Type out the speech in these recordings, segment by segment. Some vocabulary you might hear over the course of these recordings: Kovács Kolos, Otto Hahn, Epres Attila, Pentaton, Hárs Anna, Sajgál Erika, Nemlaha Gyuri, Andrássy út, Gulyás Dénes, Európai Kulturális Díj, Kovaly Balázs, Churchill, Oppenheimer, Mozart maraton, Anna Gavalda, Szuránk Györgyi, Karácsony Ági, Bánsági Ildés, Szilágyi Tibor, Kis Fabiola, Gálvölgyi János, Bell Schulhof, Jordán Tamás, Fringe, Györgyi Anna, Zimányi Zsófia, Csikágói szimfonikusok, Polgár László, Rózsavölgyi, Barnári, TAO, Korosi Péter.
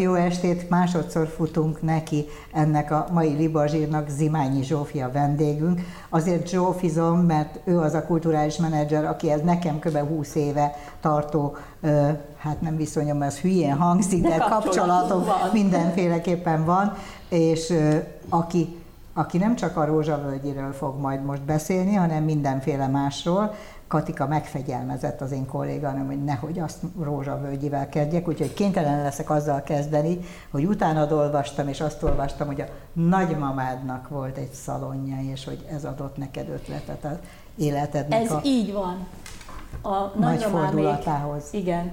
Jó estét, másodszor futunk neki ennek a mai Libazsírnak, Zimányi Zsófia vendégünk. Azért zsófizom, mert ő az a kulturális menedzser, aki ez nekem kb. 20 éve tartó, hát nem viszonyom, ez hülyén hangzik, de kapcsolatom mindenféleképpen van, és aki nem csak a Rózsavölgyiről fog majd most beszélni, hanem mindenféle másról. Katika megfegyelmezett, az én kolléganőm, hogy nehogy azt Rózsavölgyivel kezdjek, úgyhogy kénytelen leszek azzal kezdeni, hogy utána olvastam, és azt olvastam, hogy a nagymamádnak volt egy szalonja, és hogy ez adott neked ötletet az életednek. Ez így van. A nagy fordulatához. Igen.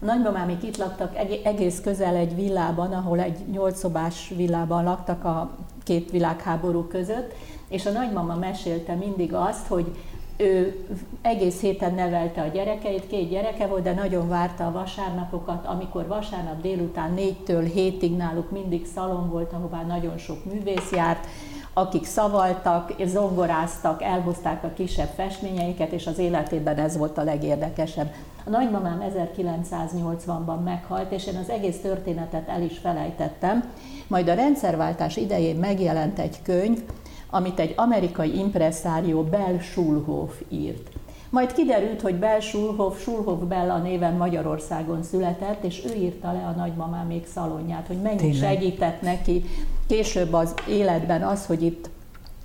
A nagymamámék itt laktak egész közel egy villában, ahol egy 8 szobás villában laktak a 2 világháború között, és a nagymama mesélte mindig azt, hogy ő egész héten nevelte a gyerekeit, 2 gyereke volt, de nagyon várta a vasárnapokat, amikor vasárnap délután 4-től 7-ig náluk mindig szalon volt, ahová nagyon sok művész járt, akik szavaltak, zongoráztak, elhozták a kisebb festményeiket, és az életében ez volt a legérdekesebb. A nagymamám 1980-ban meghalt, és én az egész történetet el is felejtettem. Majd a rendszerváltás idején megjelent egy könyv, amit egy amerikai impresszárió, Bell Schulhof írt. Majd kiderült, hogy Bell Schulhof, Schulhof Bella néven Magyarországon született, és ő írta le a nagymamámék szalonját, hogy mennyi segített neki később az életben az, hogy itt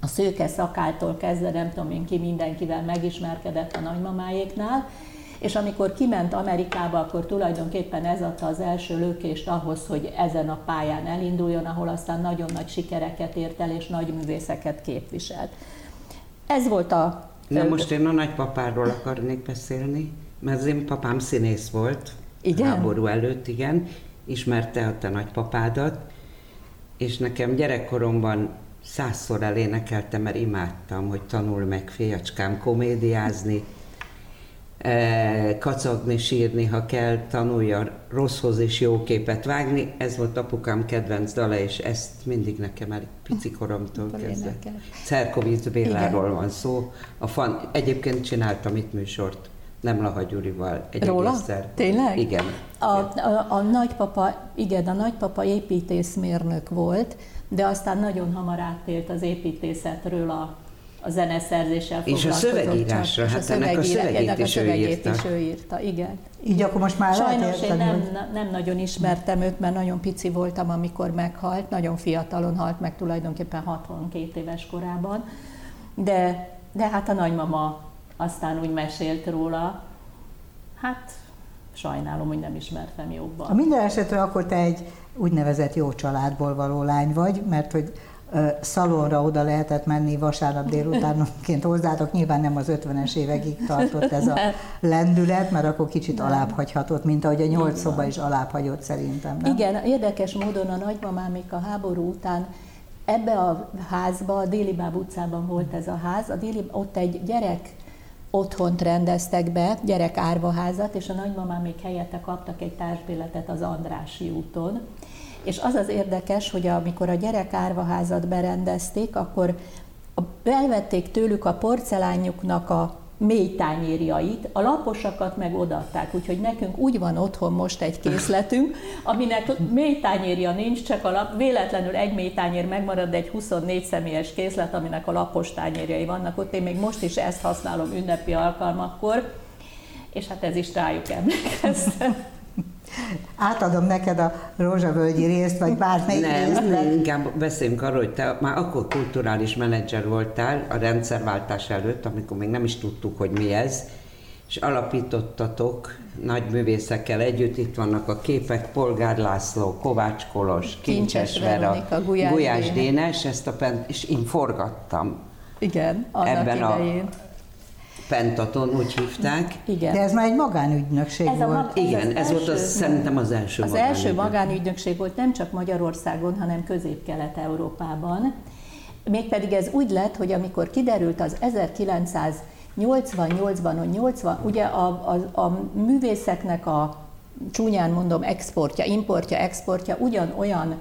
a szőke szakáltól kezdve, nem tudom én ki, mindenkivel megismerkedett a nagymamáéknál, és amikor kiment Amerikába, akkor tulajdonképpen ez adta az első lökést ahhoz, hogy ezen a pályán elinduljon, ahol aztán nagyon nagy sikereket ért el, és nagy művészeket képviselt. Ez volt a... Na most én a nagypapáról akarnék beszélni, mert az én papám színész volt. Igen? Háború előtt, igen. Ismerte a te nagypapádat, és nekem gyerekkoromban 100-szor elénekeltem, mert imádtam, hogy tanul meg fiacskám komédiázni, kacagni, sírni, ha kell, tanulja rosszhoz is jó képet vágni. Ez volt apukám kedvenc dala, és ezt mindig nekem egy pici koromtól kezdve. Cerkovits Béláról van szó. Egyébként csináltam itt műsort Nemlaha Gyurival egy egészen. Tényleg? Igen. A nagypapa építészmérnök volt, de aztán nagyon hamar áttért az építészetről a zeneszerzéssel foglalkozott. És a szövegírásra, hát ennek a szövegét is ő írta. Igen. Így akkor most már sajnos én nem nagyon ismertem őt, mert nagyon pici voltam, amikor meghalt, nagyon fiatalon halt meg, tulajdonképpen 62 éves korában, de hát a nagymama aztán úgy mesélt róla, hát sajnálom, hogy nem ismertem jobban. A minden esetre akkor te egy úgynevezett jó családból való lány vagy, mert hogy szalonra oda lehetett menni vasárnap délutánként hozzátok, nyilván nem az 50-es évekig tartott ez a lendület, mert akkor kicsit alábbhagyhatott, mint ahogy a 8 szoba is alábbhagyott szerintem. Nem? Igen, érdekes módon a nagymamámék a háború után ebbe a házba, a Délibáb utcában volt ez a ház, ott egy gyerek otthont rendeztek be, gyerek árvaházat, és a nagymamámék helyette kaptak egy társbérletet az Andrássy úton. És az az érdekes, hogy amikor a gyerek árvaházat berendezték, akkor elvették tőlük a porcelánjuknak a mély tányérjait, a laposakat meg odaadták, úgyhogy nekünk úgy van otthon most egy készletünk, aminek mély tányérja nincs, csak a lap, véletlenül egy mély tányér megmarad, de egy 24 személyes készlet, aminek a lapos tányérjai vannak ott. Én még most is ezt használom ünnepi alkalmakkor, és hát ez is rájuk emlékeztet. Átadom neked a Rózsavölgyi részt, vagy bármelyik részt. Nem, inkább beszéljünk arról, hogy te már akkor kulturális menedzser voltál a rendszerváltás előtt, amikor még nem is tudtuk, hogy mi ez, és alapítottatok nagy művészekkel együtt, itt vannak a képek, Polgár László, Kovács Kolos, Kincses Veronika, Gulyás Dénes, ezt a és én forgattam. Igen, annak idején. Pentaton, úgy hívták. Igen. De ez már egy magánügynökség volt. Ez volt szerintem az első magánügynökség. Az első magánügynökség volt nem csak Magyarországon, hanem Közép-Kelet-Európában. Mégpedig ez úgy lett, hogy amikor kiderült az 1988-ban, ugye a művészeknek a, csúnyán mondom, exportja, importja, exportja ugyanolyan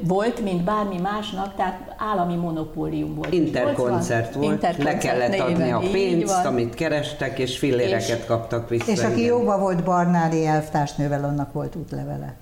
volt, mint bármi másnak, tehát állami monopólium volt. Interkoncert volt, le kellett adni a pénzt, amit kerestek, és filléreket kaptak vissza. És aki jóba volt Barnári elvtársnővel, annak volt útlevele.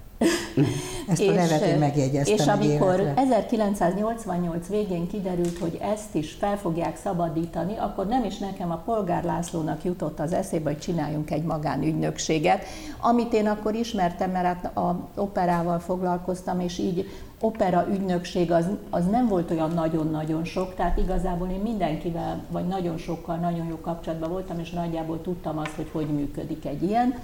Ezt a nevet én megjegyeztem. És amikor 1988 végén kiderült, hogy ezt is fel fogják szabadítani, akkor nem is nekem, a Polgár Lászlónak jutott az eszébe, hogy csináljunk egy magánügynökséget, amit én akkor ismertem, mert hát a operával foglalkoztam, és így opera ügynökség az nem volt olyan nagyon-nagyon sok, tehát igazából én mindenkivel, vagy nagyon sokkal nagyon jó kapcsolatban voltam, és nagyjából tudtam azt, hogy működik egy ilyen.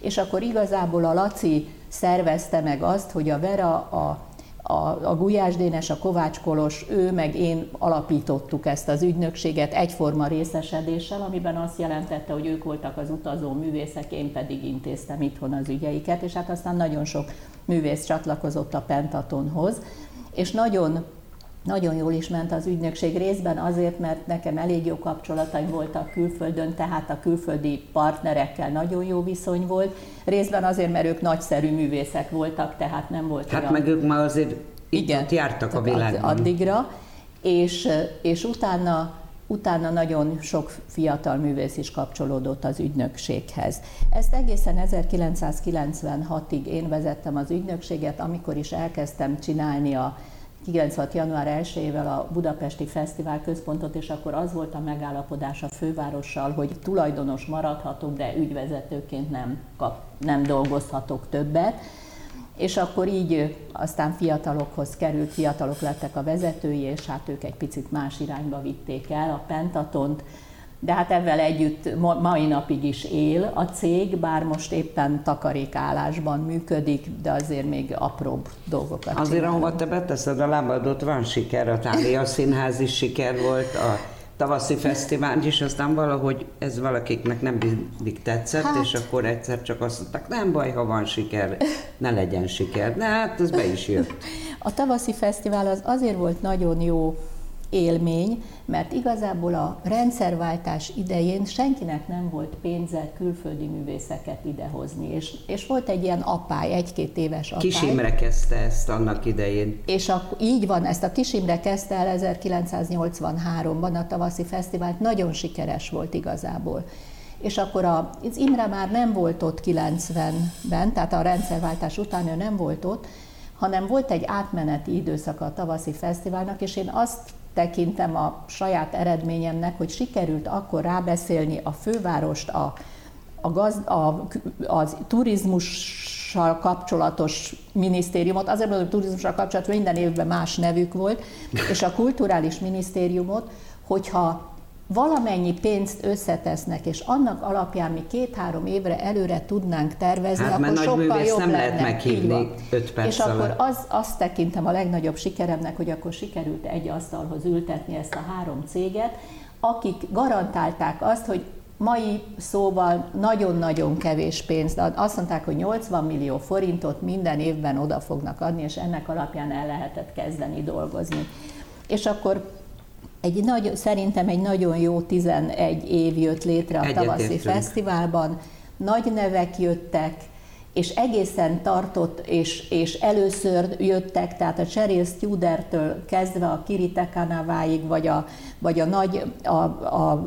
És akkor igazából a Laci szervezte meg azt, hogy a Vera, a Gulyás Dénes, a Kovács Kolos, ő meg én alapítottuk ezt az ügynökséget egyforma részesedéssel, amiben azt jelentette, hogy ők voltak az utazó művészek, én pedig intéztem itthon az ügyeiket, és hát aztán nagyon sok művész csatlakozott a Pentatonhoz, és nagyon, nagyon jól is ment az ügynökség, részben azért, mert nekem elég jó kapcsolataim voltak külföldön, tehát a külföldi partnerekkel nagyon jó viszony volt, részben azért, mert ők nagyszerű művészek voltak, tehát nem volt hát olyan... meg ők már azért itt jártak a világban. Addigra, és utána nagyon sok fiatal művész is kapcsolódott az ügynökséghez. Ezt egészen 1996-ig én vezettem az ügynökséget, amikor is elkezdtem csinálni a 96. január 1-ével a Budapesti Fesztivál Központot, és akkor az volt a megállapodás a fővárossal, hogy tulajdonos maradhatok, de ügyvezetőként nem dolgozhatok többet. És akkor így aztán fiatalokhoz került, fiatalok lettek a vezetői, és hát ők egy picit más irányba vitték el a Pentatont, de hát ezzel együtt mai napig is él a cég, bár most éppen takarékállásban működik, de azért még apróbb dolgokat csinál. Azért, ahova te beteszed a lábadot, van siker, a Thália Színház is siker volt, a Tavaszi Fesztivál is, aztán valahogy ez valakiknek nem mindig tetszett, hát, és akkor egyszer csak azt mondták, nem baj, ha van siker, ne legyen siker. Na, hát ez be is jött. A Tavaszi Fesztivál az azért volt nagyon jó élmény, mert igazából a rendszerváltás idején senkinek nem volt pénze külföldi művészeket idehozni, és volt egy ilyen apály, egy-két éves apály. Kis Imre kezdte ezt annak idején. És így van, ezt a Kis Imre kezdte el 1983-ban a Tavaszi Fesztivált, nagyon sikeres volt igazából. És akkor az Imre már nem volt ott 90-ben, tehát a rendszerváltás után ő nem volt ott, hanem volt egy átmeneti időszaka a Tavaszi Fesztiválnak, és én azt tekintem a saját eredményemnek, hogy sikerült akkor rábeszélni a fővárost, az turizmussal kapcsolatos minisztériumot, azért mondom, hogy turizmussal kapcsolatos, minden évben más nevük volt, és a kulturális minisztériumot, hogyha valamennyi pénzt összetesznek, és annak alapján mi 2-3 évre előre tudnánk tervezni, hát, akkor sokkal jobb nem lehet meghívni 5 perc. És akkor azt tekintem a legnagyobb sikeremnek, hogy akkor sikerült egy asztalhoz ültetni ezt a 3 céget, akik garantálták azt, hogy mai szóval nagyon-nagyon kevés pénzt ad. Azt mondták, hogy 80 millió forintot minden évben oda fognak adni, és ennek alapján el lehetett kezdeni dolgozni. És akkor szerintem egy nagyon jó 11 év jött létre a Tavaszi Fesztiválban, nagy nevek jöttek, és egészen tartott, és először jöttek, tehát a Cheryl Studertől kezdve a Kirite-Kanaváig, vagy a nagy a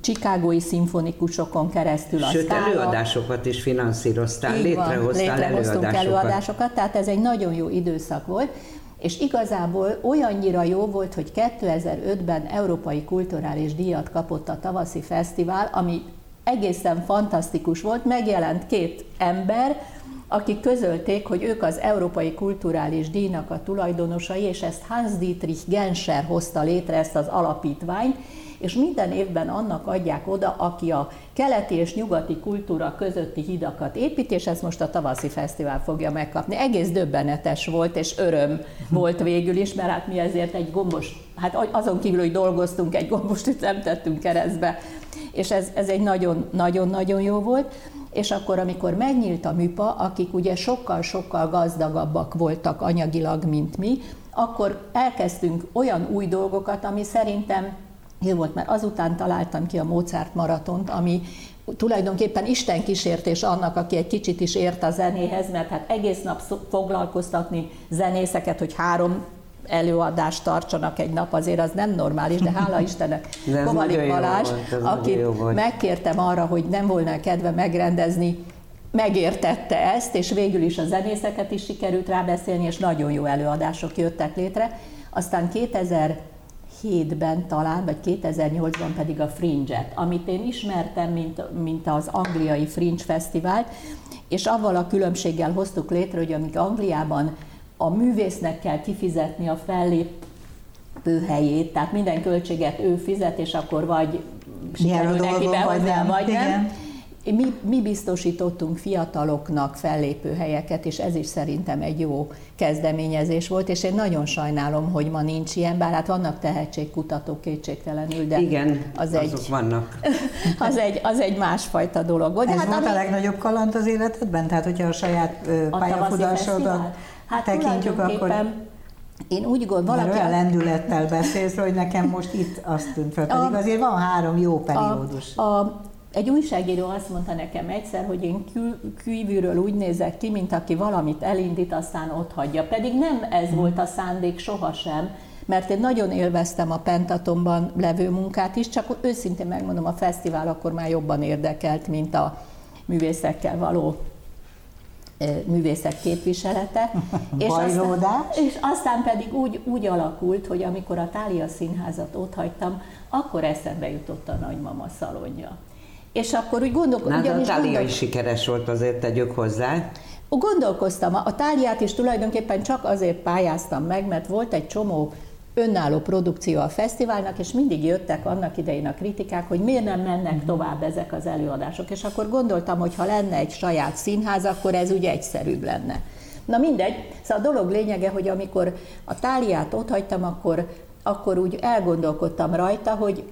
Csikágói szimfonikusokon keresztül. Sőt, előadásokat is finanszíroztál, létrehoztunk előadásokat, tehát ez egy nagyon jó időszak volt. És igazából olyannyira jó volt, hogy 2005-ben Európai Kulturális Díjat kapott a Tavaszi Fesztivál, ami egészen fantasztikus volt, megjelent 2 ember, akik közölték, hogy ők az Európai Kulturális Díjnak a tulajdonosai, és ezt Hans Dietrich Genscher hozta létre, ezt az alapítványt, és minden évben annak adják oda, aki a keleti és nyugati kultúra közötti hidakat épít, és ezt most a Tavaszi Fesztivál fogja megkapni. Egész döbbenetes volt, és öröm volt végül is, mert hát mi ezért egy gombos, hát azon kívül, hogy dolgoztunk, egy gombost ütemtettünk keresztbe, és ez egy nagyon-nagyon jó volt. És akkor, amikor megnyílt a Müpa, akik ugye sokkal-sokkal gazdagabbak voltak anyagilag, mint mi, akkor elkezdtünk olyan új dolgokat, ami szerintem jó volt, mert azután találtam ki a Mozart maratont, ami tulajdonképpen Isten kísértés annak, aki egy kicsit is ért a zenéhez, mert hát egész nap foglalkoztatni zenészeket, hogy 3 előadást tartsanak egy nap, azért az nem normális, de hála Istennek Kovaly Balázs, akit megkértem arra, hogy nem volna kedve megrendezni megértette ezt, és végül is a zenészeket is sikerült rábeszélni, és nagyon jó előadások jöttek létre. Aztán 2007-ben talán, vagy 2008-ban pedig a Fringe-et, amit én ismertem, mint az angliai Fringe Fesztivált, és avval a különbséggel hoztuk létre, hogy amíg Angliában a művésznek kell kifizetni a fellépő helyét, tehát minden költséget ő fizet, és akkor vagy sikerül neki behozni, vagy nem. Mi biztosítottunk fiataloknak fellépő helyeket, és ez is szerintem egy jó kezdeményezés volt, és én nagyon sajnálom, hogy ma nincs ilyen, bár hát vannak tehetségkutatók kétségtelenül, de igen, az azok egy, vannak. Az egy másfajta dolog volt. Ez hát volt a legnagyobb kaland az életedben? Tehát, hogyha a saját pályafutásodat tekintjük, akkor... Én úgy gondolom, valaki... olyan lendülettel beszélsz, hogy nekem most itt azt tűnt fel, pedig azért van 3 jó periódus. Egy újságíró azt mondta nekem egyszer, hogy én kívülről úgy nézek ki, mint aki valamit elindít, aztán ott hagyja. Pedig nem ez volt a szándék sohasem, mert én nagyon élveztem a Pentatonban levő munkát is, csak őszintén megmondom, a fesztivál akkor már jobban érdekelt, mint a művészekkel való művészek képviselete. és aztán pedig úgy alakult, hogy amikor a Thália Színházat otthagytam, akkor eszembe jutott a nagymama szalonja. És akkor úgy a Thália is sikeres volt, azért tegyük hozzá. Gondolkoztam, a Tháliát is tulajdonképpen csak azért pályáztam meg, mert volt egy csomó önálló produkció a fesztiválnak, és mindig jöttek annak idején a kritikák, hogy miért nem mennek tovább ezek az előadások. És akkor gondoltam, hogy ha lenne egy saját színház, akkor ez úgy egyszerűbb lenne. Na mindegy, szóval a dolog lényege, hogy amikor a Tháliát otthagytam, akkor úgy elgondolkodtam rajta, hogy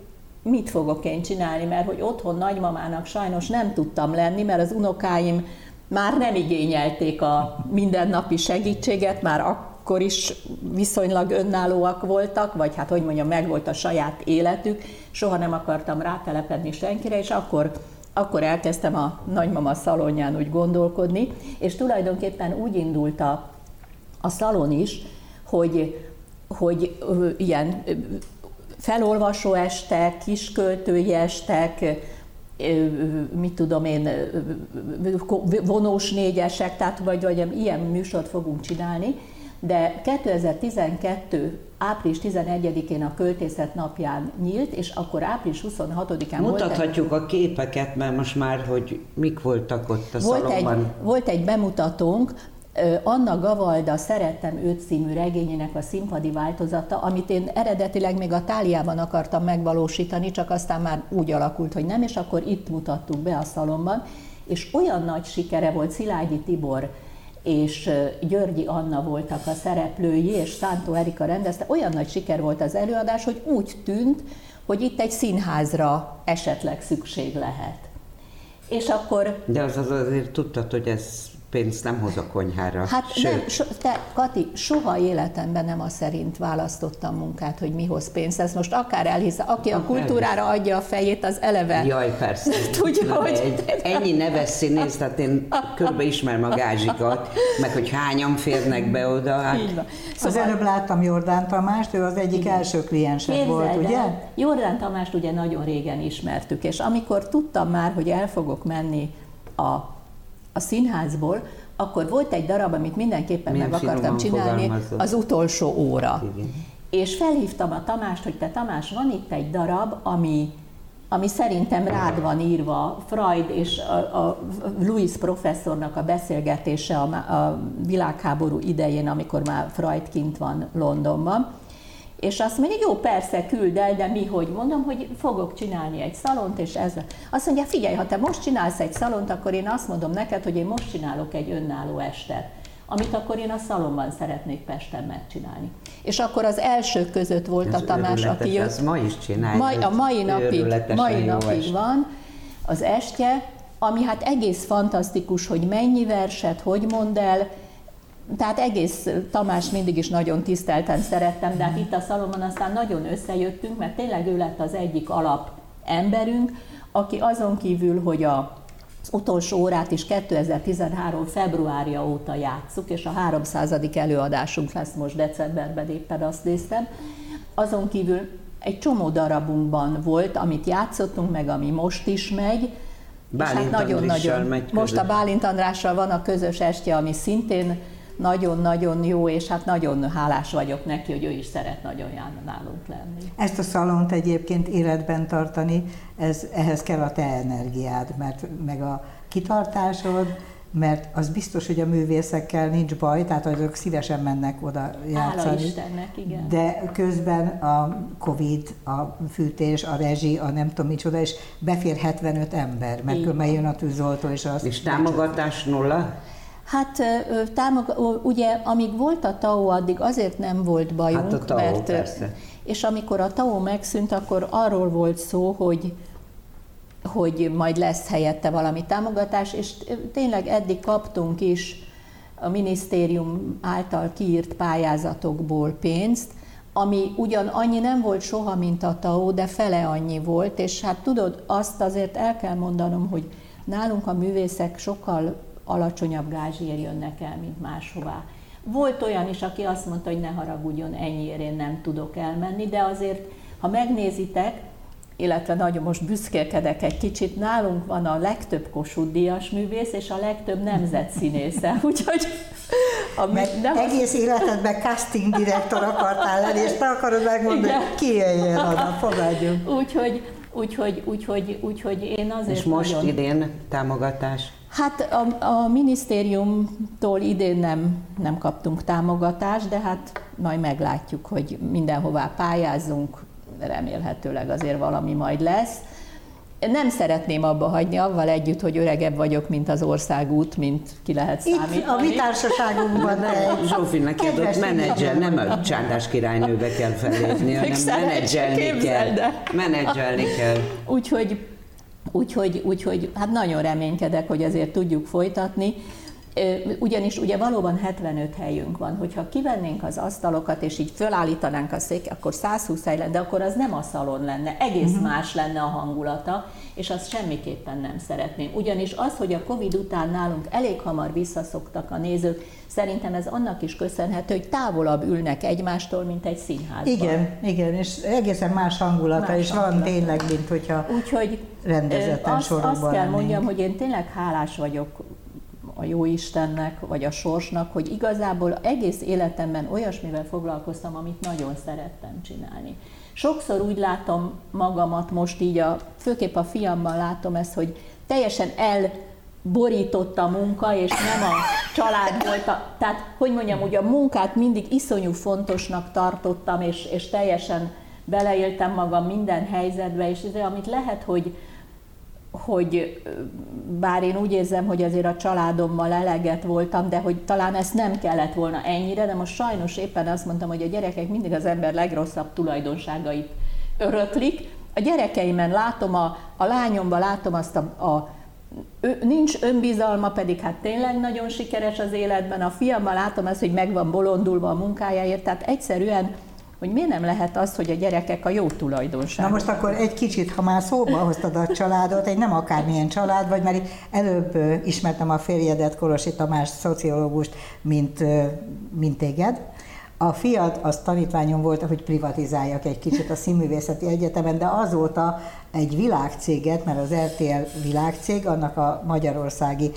mit fogok én csinálni, mert hogy otthon nagymamának sajnos nem tudtam lenni, mert az unokáim már nem igényelték a mindennapi segítséget, már akkor is viszonylag önállóak voltak, vagy hát hogy mondjam, megvolt a saját életük, soha nem akartam rátelepedni senkire, és akkor elkezdtem a nagymama szalonján úgy gondolkodni, és tulajdonképpen úgy indult a szalon is, hogy ilyen felolvasó estek, kisköltői estek, mit tudom én, vonós négyesek, tehát vagy ilyen műsort fogunk csinálni, de 2012. április 11-én a Költészet napján nyílt, és akkor április 26-án mutathatjuk a képeket, mert most már, hogy mik voltak ott a szalomban. Volt egy bemutatónk, Anna Gavalda Szerettem őt című regényének a színpadi változata, amit én eredetileg még a Tháliában akartam megvalósítani, csak aztán már úgy alakult, hogy nem, és akkor itt mutattuk be a szalomban, és olyan nagy sikere volt, Szilágyi Tibor és Györgyi Anna voltak a szereplői, és Szántó Erika rendezte, olyan nagy siker volt az előadás, hogy úgy tűnt, hogy itt egy színházra esetleg szükség lehet. És akkor... De azért tudtad, hogy ez... Pénzt nem hoz a konyhára. Hát nem, Kati, soha életemben nem azt szerint választottam munkát, hogy mi hoz pénzt. Ez most akár elhiszem, aki a kultúrára adja a fejét, az eleve. Jaj, persze. Tudja, hogy... Ennyi ne veszi, nézd, tehát én körbe ismerem a gázsikat, meg hogy hányan férnek be oda. Hát. Szóval... Az előbb láttam Jordán Tamást, ő az egyik első kliensem volt, ugye? Jordán Tamást ugye nagyon régen ismertük, és amikor tudtam már, hogy el fogok menni a színházból, akkor volt egy darab, amit mindenképpen meg akartam csinálni, az utolsó óra. Igen. És felhívtam a Tamást, hogy te Tamás, van itt egy darab, ami szerintem rád van írva, Freud és a Louis professzornak a beszélgetése a világháború idején, amikor már Freud kint van Londonban. És azt mondja, jó, persze, küld el, de mi, hogy mondom, hogy fogok csinálni egy szalont, és ez. Azt mondja, figyelj, ha te most csinálsz egy szalont, akkor én azt mondom neked, hogy én most csinálok egy önálló estet, amit akkor én a szalonban szeretnék Pesten megcsinálni. És akkor az elsők között volt a Tamás, aki jött. Ez ma is csinálja. A mai napig van az estje, ami hát egész fantasztikus, hogy mennyi verset, hogy mond el. Tehát egész Tamás mindig is nagyon tisztelten szerettem, de hát itt a szalomban aztán nagyon összejöttünk, mert tényleg ő lett az egyik alap emberünk, aki azon kívül, hogy az utolsó órát is 2013. februárja óta játsszuk, és a 300. előadásunk lesz most decemberben, éppen azt néztem. Azon kívül egy csomó darabunkban volt, amit játszottunk, meg ami most is megy, Bálint hát nagyon-nagyon. Most a Bálint Andrással van a közös estje, ami szintén nagyon-nagyon jó, és hát nagyon hálás vagyok neki, hogy ő is szeret nagyon járni nálunk lenni. Ezt a szalont egyébként életben tartani, ehhez kell a te energiád, mert meg a kitartásod, mert az biztos, hogy a művészekkel nincs baj, tehát azok szívesen mennek oda játszani. Hála Istennek, igen. De közben a Covid, a fűtés, a rezsi, a nem tudom micsoda, és befér 75 ember, mert körben jön a tűzoltó, és azt... És támogatás nulla? Hát ugye, amíg volt a TAO, addig azért nem volt bajunk, hát a TAO, mert... Persze. És amikor a TAO megszűnt, akkor arról volt szó, hogy majd lesz helyette valami támogatás, és tényleg eddig kaptunk is a minisztérium által kiírt pályázatokból pénzt, ami ugyan annyi nem volt soha, mint a TAO, de fele annyi volt, és hát tudod, azt azért el kell mondanom, hogy nálunk a művészek sokkal alacsonyabb gázsért jönnek el, mint máshová. Volt olyan is, aki azt mondta, hogy ne haragudjon, ennyiért én nem tudok elmenni, de azért, ha megnézitek, illetve nagyon most büszkélkedek egy kicsit, nálunk van a legtöbb Kossuth Díjas művész, és a legtöbb nemzetszínésze, úgyhogy... Egész életedben casting direktor akartál lenni, és te akarod megmondani, hogy ki jöjjön oda, fogadjunk. Úgyhogy én azért... És most nagyon... idén támogatás? Hát a minisztériumtól idén nem kaptunk támogatást, de hát majd meglátjuk, hogy mindenhová pályázunk, remélhetőleg azért valami majd lesz. Nem szeretném abba hagyni, avval együtt, hogy öregebb vagyok, mint az országút, mint ki lehet számítani. Itt a mi társaságunkban Zsófi neki adott menedzser, nem a Csándás királynőbe kell felépni, hanem menedzselni kell. Úgyhogy hát nagyon reménykedek, hogy azért tudjuk folytatni. Ugyanis ugye valóban 75 helyünk van, hogyha kivennénk az asztalokat és így fölállítanánk a széket, akkor 120 hely lenne, de akkor az nem a szalon lenne, egész más lenne a hangulata, és azt semmiképpen nem szeretném. Ugyanis az, hogy a Covid után nálunk elég hamar visszaszoktak a nézők, szerintem ez annak is köszönhető, hogy távolabb ülnek egymástól, mint egy színházban. Igen, és egészen más hangulata is van tényleg, mint hogyha rendezetten sorokban lennénk. Azt kell mondjam, hogy én tényleg hálás vagyok a jó Istennek, vagy a sorsnak, hogy igazából egész életemben olyasmivel foglalkoztam, amit nagyon szerettem csinálni. Sokszor úgy látom magamat most így, főképp a fiamban látom ezt, hogy teljesen elborított a munka, és nem a család volt. Tehát, hogy mondjam, ugye a munkát mindig iszonyú fontosnak tartottam, és teljesen beleéltem magam minden helyzetbe, és ez, amit lehet, hogy bár én úgy érzem, hogy azért a családommal eleget voltam, de hogy talán ezt nem kellett volna ennyire, de most sajnos éppen azt mondtam, hogy a gyerekek mindig az ember legrosszabb tulajdonságait öröklik. A gyerekeimen látom, a lányomban látom azt nincs önbizalma, pedig hát tényleg nagyon sikeres az életben, a fiamban látom azt, hogy meg van bolondulva a munkájáért, tehát egyszerűen hogy miért nem lehet az, hogy a gyerekek a jó tulajdonságok. Na most akkor egy kicsit, ha már szóba hoztad a családot, egy nem akármilyen család vagy, mert előbb ismertem a férjedet, Kolosi Tamás szociológust, mint téged. A fiad az tanítványom volt, hogy privatizáljak egy kicsit a Színművészeti Egyetemen, de azóta egy világcéget, mert az RTL világcég, annak a magyarországi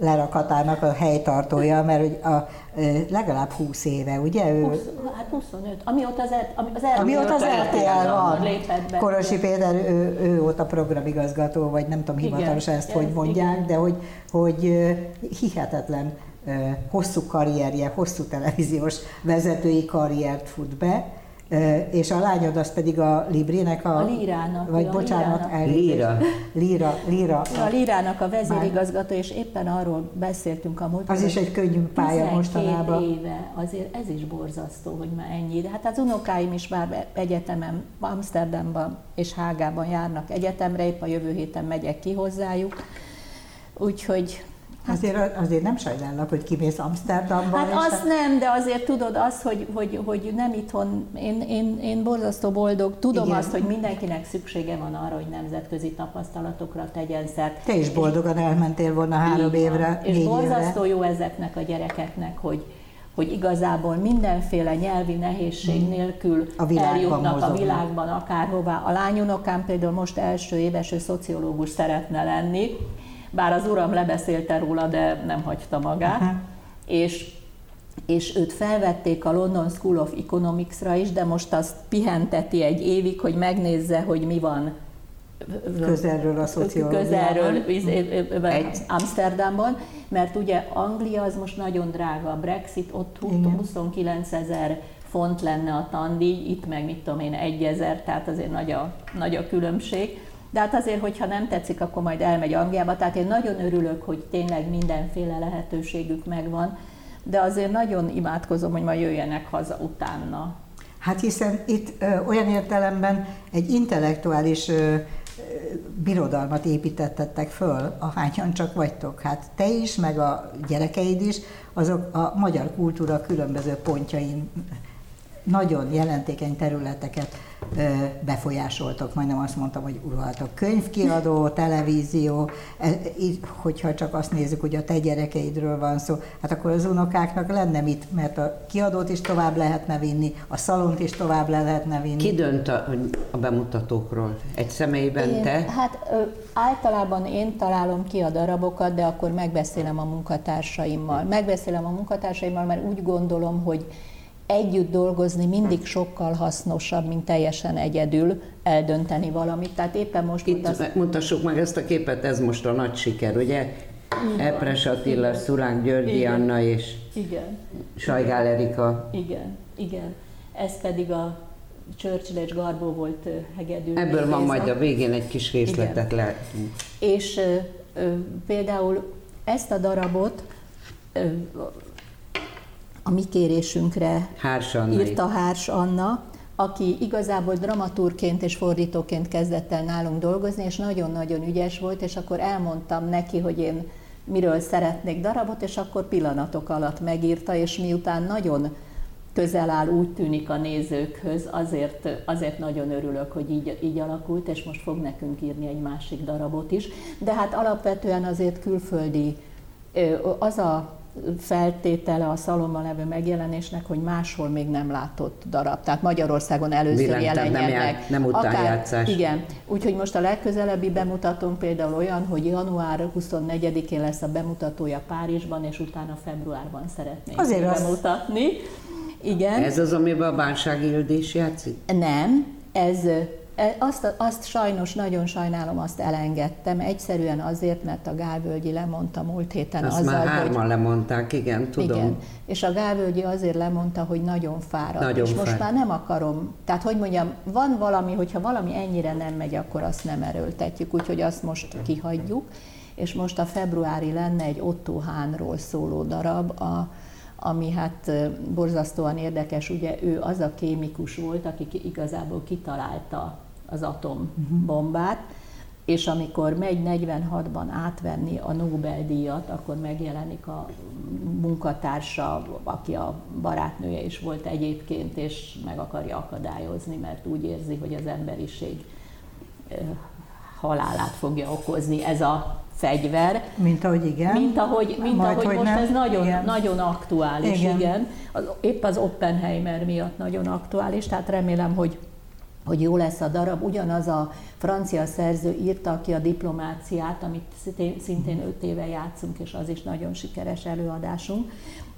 lerakatának a helytartója, mert hogy legalább 20 éve, ugye? 25, amióta az RTL van. Korosi Péter, ő volt a programigazgató, vagy nem tudom hivatalosan ezt, hogy mondják, de hogy hihetetlen hosszú karrierje, hosszú televíziós vezetői karriert fut be, és a lányod az pedig a Librének a Lírának, vagy bocsánat, Líra. A Lírának a vezérigazgató, és éppen arról beszéltünk a múltkor. Az is egy könnyű pálya mostanában. 12 éve, azért ez is borzasztó, hogy már ennyi. De hát az unokáim is már egyetemen, Amsterdamban és Hágában járnak egyetemre, épp a jövő héten megyek ki hozzájuk. Úgyhogy Azért nem sajnálnak, hogy kimész Amsterdamba. Hát azt nem, de azért tudod azt, hogy nem itthon, én borzasztó boldog, tudom azt, hogy mindenkinek szüksége van arra, hogy nemzetközi tapasztalatokra tegyen szert. Te is boldogan elmentél volna 3 évre, 4 évre. És borzasztó jó ezeknek a gyerekeknek, hogy hogy igazából mindenféle nyelvi nehézség nélkül eljutnak a világban akárhová. A lányunokám például most első éves, ő szociológus szeretne lenni, bár az uram lebeszélte róla, de nem hagyta magát. Aha. És őt felvették a London School of Economics-ra is, de most azt pihenteti egy évig, hogy megnézze, hogy mi van közelről a szociológiában, Amsterdamban, mert ugye Anglia az most nagyon drága, a Brexit, ott 29 000 font lenne a tandíj, itt meg mit tudom én, 1000, tehát azért nagy a különbség. De hát azért, hogyha nem tetszik, akkor majd elmegy Angliába, tehát én nagyon örülök, hogy tényleg mindenféle lehetőségük megvan, de azért nagyon imádkozom, hogy majd jöjjenek haza utána. Hát hiszen itt olyan értelemben egy intellektuális birodalmat építettetek föl, ahányan csak vagytok. Hát te is, meg a gyerekeid is, azok a magyar kultúra különböző pontjain nagyon jelentékeny területeket befolyásoltok, majdnem azt mondtam, hogy uraltok. Könyvkiadó, televízió, hogyha csak azt nézzük, hogy a te gyerekeidről van szó, hát akkor az unokáknak lenne mit, mert a kiadót is tovább lehetne vinni, a szalont is tovább lehetne vinni. Ki dönt a bemutatókról? Egy személyben te? Hát általában én találom ki a darabokat, de akkor megbeszélem a munkatársaimmal. Mert úgy gondolom, hogy együtt dolgozni mindig sokkal hasznosabb, mint teljesen egyedül eldönteni valamit. Tehát éppen most mutassuk meg ezt a képet, ez most a nagy siker, ugye? Epres Attila, Szuránk Györgyi, igen. Anna és Sajgál Erika. Igen. Ez pedig a Churchill és Garbó volt hegedű. Ebből van majd a végén egy kis részletet lehet. És például ezt a darabot a mi kérésünkre írta Hárs Anna, aki igazából dramatúrként és fordítóként kezdett el nálunk dolgozni, és nagyon-nagyon ügyes volt, és akkor elmondtam neki, hogy én miről szeretnék darabot, és akkor pillanatok alatt megírta, és miután nagyon közel áll, úgy tűnik a nézőkhöz, azért nagyon örülök, hogy így alakult, és most fog nekünk írni egy másik darabot is. De hát alapvetően azért külföldi, az a feltétele a szalomban levő megjelenésnek, hogy máshol még nem látott darab. Tehát Magyarországon először jelenjen meg. Nem utánjátszás. Igen. Úgyhogy most a legközelebbi bemutatónk például olyan, hogy január 24-én lesz a bemutatója Párizsban, és utána februárban szeretnénk bemutatni. Igen. Ez az, amiben a Bánsági Ildés játszik? Nem. Azt sajnos, nagyon sajnálom, azt elengedtem. Egyszerűen azért, mert a Gálvölgyi lemondta múlt héten. Azt azzal, már hárman lemondták, igen, tudom. Igen. És a Gálvölgyi azért lemondta, hogy nagyon fáradt. Most már nem akarom. Tehát, hogy mondjam, van valami, hogyha valami ennyire nem megy, akkor azt nem erőltetjük. Úgyhogy azt most kihagyjuk. És most a februári lenne egy Otto Hahnról szóló darab, ami hát borzasztóan érdekes. Ugye ő az a kémikus volt, aki igazából kitalálta az atombombát, és amikor megy 46-ban átvenni a Nobel-díjat, akkor megjelenik a munkatársa, aki a barátnője is volt egyébként, és meg akarja akadályozni, mert úgy érzi, hogy az emberiség halálát fogja okozni ez a fegyver. Mint ahogy most nem. Ez nagyon aktuális, igen. Épp az Oppenheimer miatt nagyon aktuális, tehát remélem, hogy jó lesz a darab. Ugyanaz a francia szerző írta ki a Diplomáciát, amit szintén 5 éve játszunk, és az is nagyon sikeres előadásunk.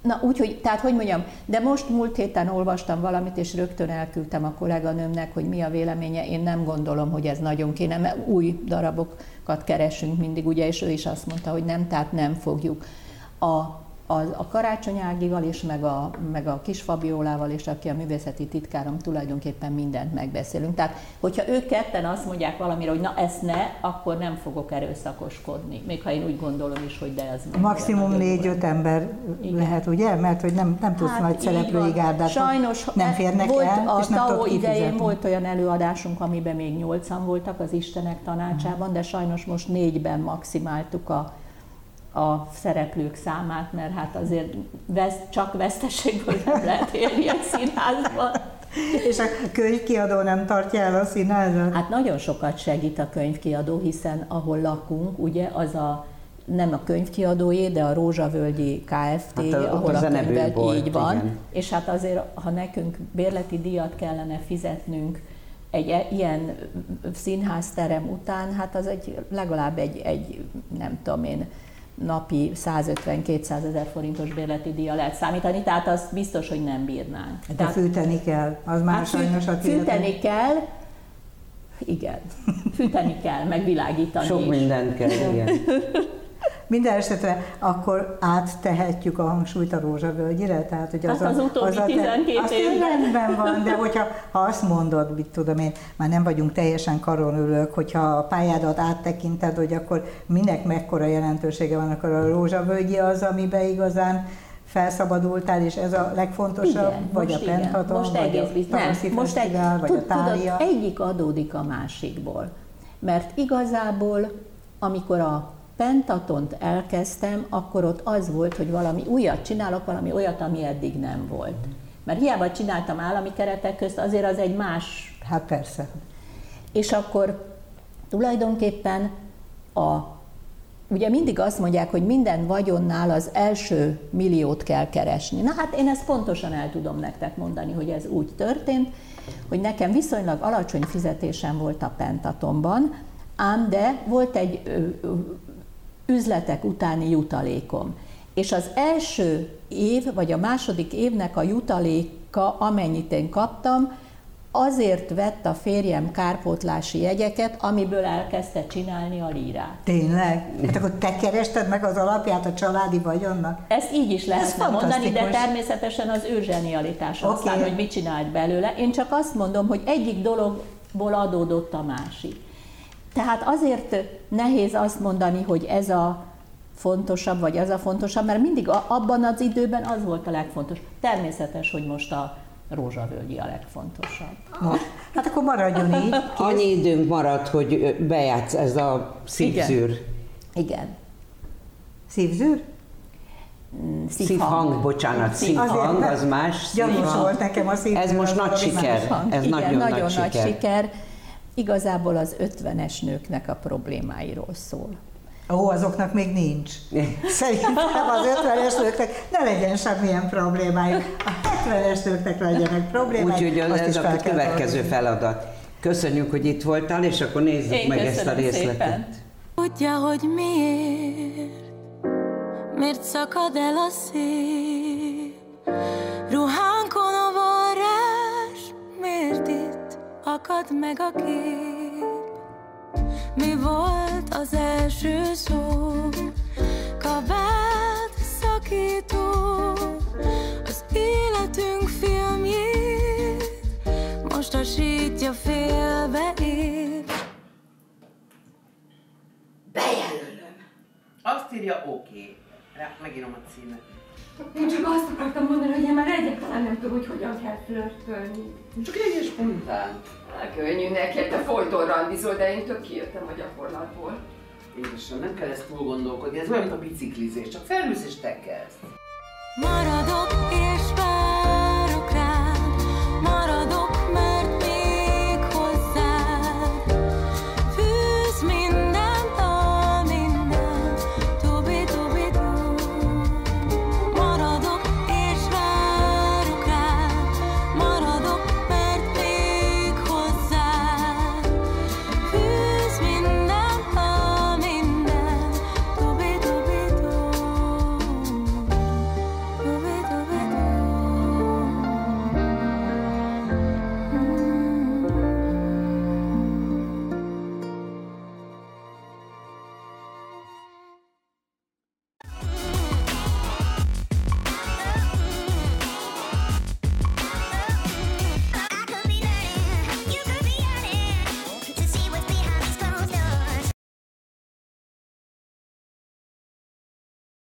Na úgyhogy, tehát hogy mondjam, de most múlt héten olvastam valamit, és rögtön elküldtem a kolléganőmnek, hogy mi a véleménye. Én nem gondolom, hogy ez nagyon kéne, mert új darabokat keresünk mindig, ugye, és ő is azt mondta, hogy nem, tehát nem fogjuk. A Karácsony Ágival és meg a Kis Fabiolával, és aki a művészeti titkárom, tulajdonképpen mindent megbeszélünk. Tehát, hogyha ők ketten azt mondják valamire, hogy na ezt ne, akkor nem fogok erőszakoskodni. Még ha én úgy gondolom is, hogy de ez nem. Maximum 4-5 ember lehet, ugye? Mert hogy nem tudsz nagy szereplői gárdát. Sajnos nem férnek el, és nem tudod kifizetni. A TAO idején volt olyan előadásunk, amiben még 8-an voltak az Istenek tanácsában, de sajnos most 4-ben maximáltuk a szereplők számát, mert hát azért csak veszteségből nem lehet élni a színházban. És a könyvkiadó nem tartja el a színházat? Hát nagyon sokat segít a könyvkiadó, hiszen ahol lakunk, ugye, az a nem a könyvkiadói, de a Rózsavölgyi Kft., hát ahol a könyvek így van. Igen. És hát azért, ha nekünk bérleti díjat kellene fizetnünk egy ilyen színházterem után, hát az egy, legalább egy nem tudom én, napi 150-200 ezer forintos bérleti díja lehet számítani, tehát azt biztos, hogy nem bírnánk. De tehát, fűteni kell, az már sajnos a fűteni kell, igen. Fűteni kell, megvilágítani is. Sok mindent kell, igen. Minden esetre akkor áttehetjük a hangsúlyt a Rózsavölgyire, tehát hogy az, hát az utóbbi 12 az rendben van, de hogyha azt mondod, mit tudom én, már nem vagyunk teljesen karonülők, hogyha a pályádat áttekinted, hogy akkor minek mekkora jelentősége van, akkor a Rózsavölgyi az, amiben igazán felszabadultál, és ez a legfontosabb, igen, vagy a Pentaton, vagy a Tavaszi Fesztivál, vagy a Thália. Tudod, egyik adódik a másikból, mert igazából, amikor a Pentatont elkezdtem, akkor ott az volt, hogy valami újat csinálok, valami olyat, ami eddig nem volt. Mert hiába csináltam állami keretek közt, azért az egy más... Hát persze. És akkor tulajdonképpen ugye mindig azt mondják, hogy minden vagyonnál az első milliót kell keresni. Na hát én ezt pontosan el tudom nektek mondani, hogy ez úgy történt, hogy nekem viszonylag alacsony fizetésem volt a Pentatonban, ám de volt egy üzletek utáni jutalékom. És az első év, vagy a második évnek a jutaléka, amennyit én kaptam, azért vett a férjem kárpótlási jegyeket, amiből elkezdte csinálni a Lírát. Tényleg? Hát akkor te kerested meg az alapját a családi vagyonnak? Ezt így is lehetne mondani, de természetesen az ő zsenialitása, okay. Aztán, hogy mit csinált belőle. Én csak azt mondom, hogy egyik dologból adódott a másik. Tehát azért nehéz azt mondani, hogy ez a fontosabb, vagy az a fontosabb, mert mindig abban az időben az volt a legfontosabb. Természetes, hogy most a Rózsavölgyi a legfontosabb. Hát akkor maradjon így. Annyi időnk maradt, hogy bejátsz ez a szívzűr. Igen. Szívzűr? Szívhang, bocsánat, szívhang, az más. Gyanús volt nekem a szívzűr. Ez most nagy siker. Ez nagyon nagy siker. Igazából az 50-es nőknek a problémáiról szól. Ó, azoknak még nincs. Szerintem az 50-es nőknek ne legyen semmilyen problémájuk. A 70-es nőknek legyenek problémájuk. Úgyhogy ez a következő feladat. Köszönjük, hogy itt voltál, és akkor nézzük meg ezt a részletet. Tudja, hogy miért szakad el a szép, ruhánkon a varrás, miért itt akad meg a kép. Mi volt az első szó? Kabát szakító. Az életünk filmjét most a sítja félbe ér. Bejelölöm. Azt írja, oké. Megírom a címet. Én csak azt akartam mondani, hogy én már egyáltalán nem tudom, hogy hogyan kell flörtölni. Csak egyes spontán. Könnyű neked, te folyton randizol, de én tök kijöttem a gyakorlatból. Édesem, nem kell ezt túl gondolkodni, ez olyan, mint a biciklizés, csak felülsz és tekelsz. Maradok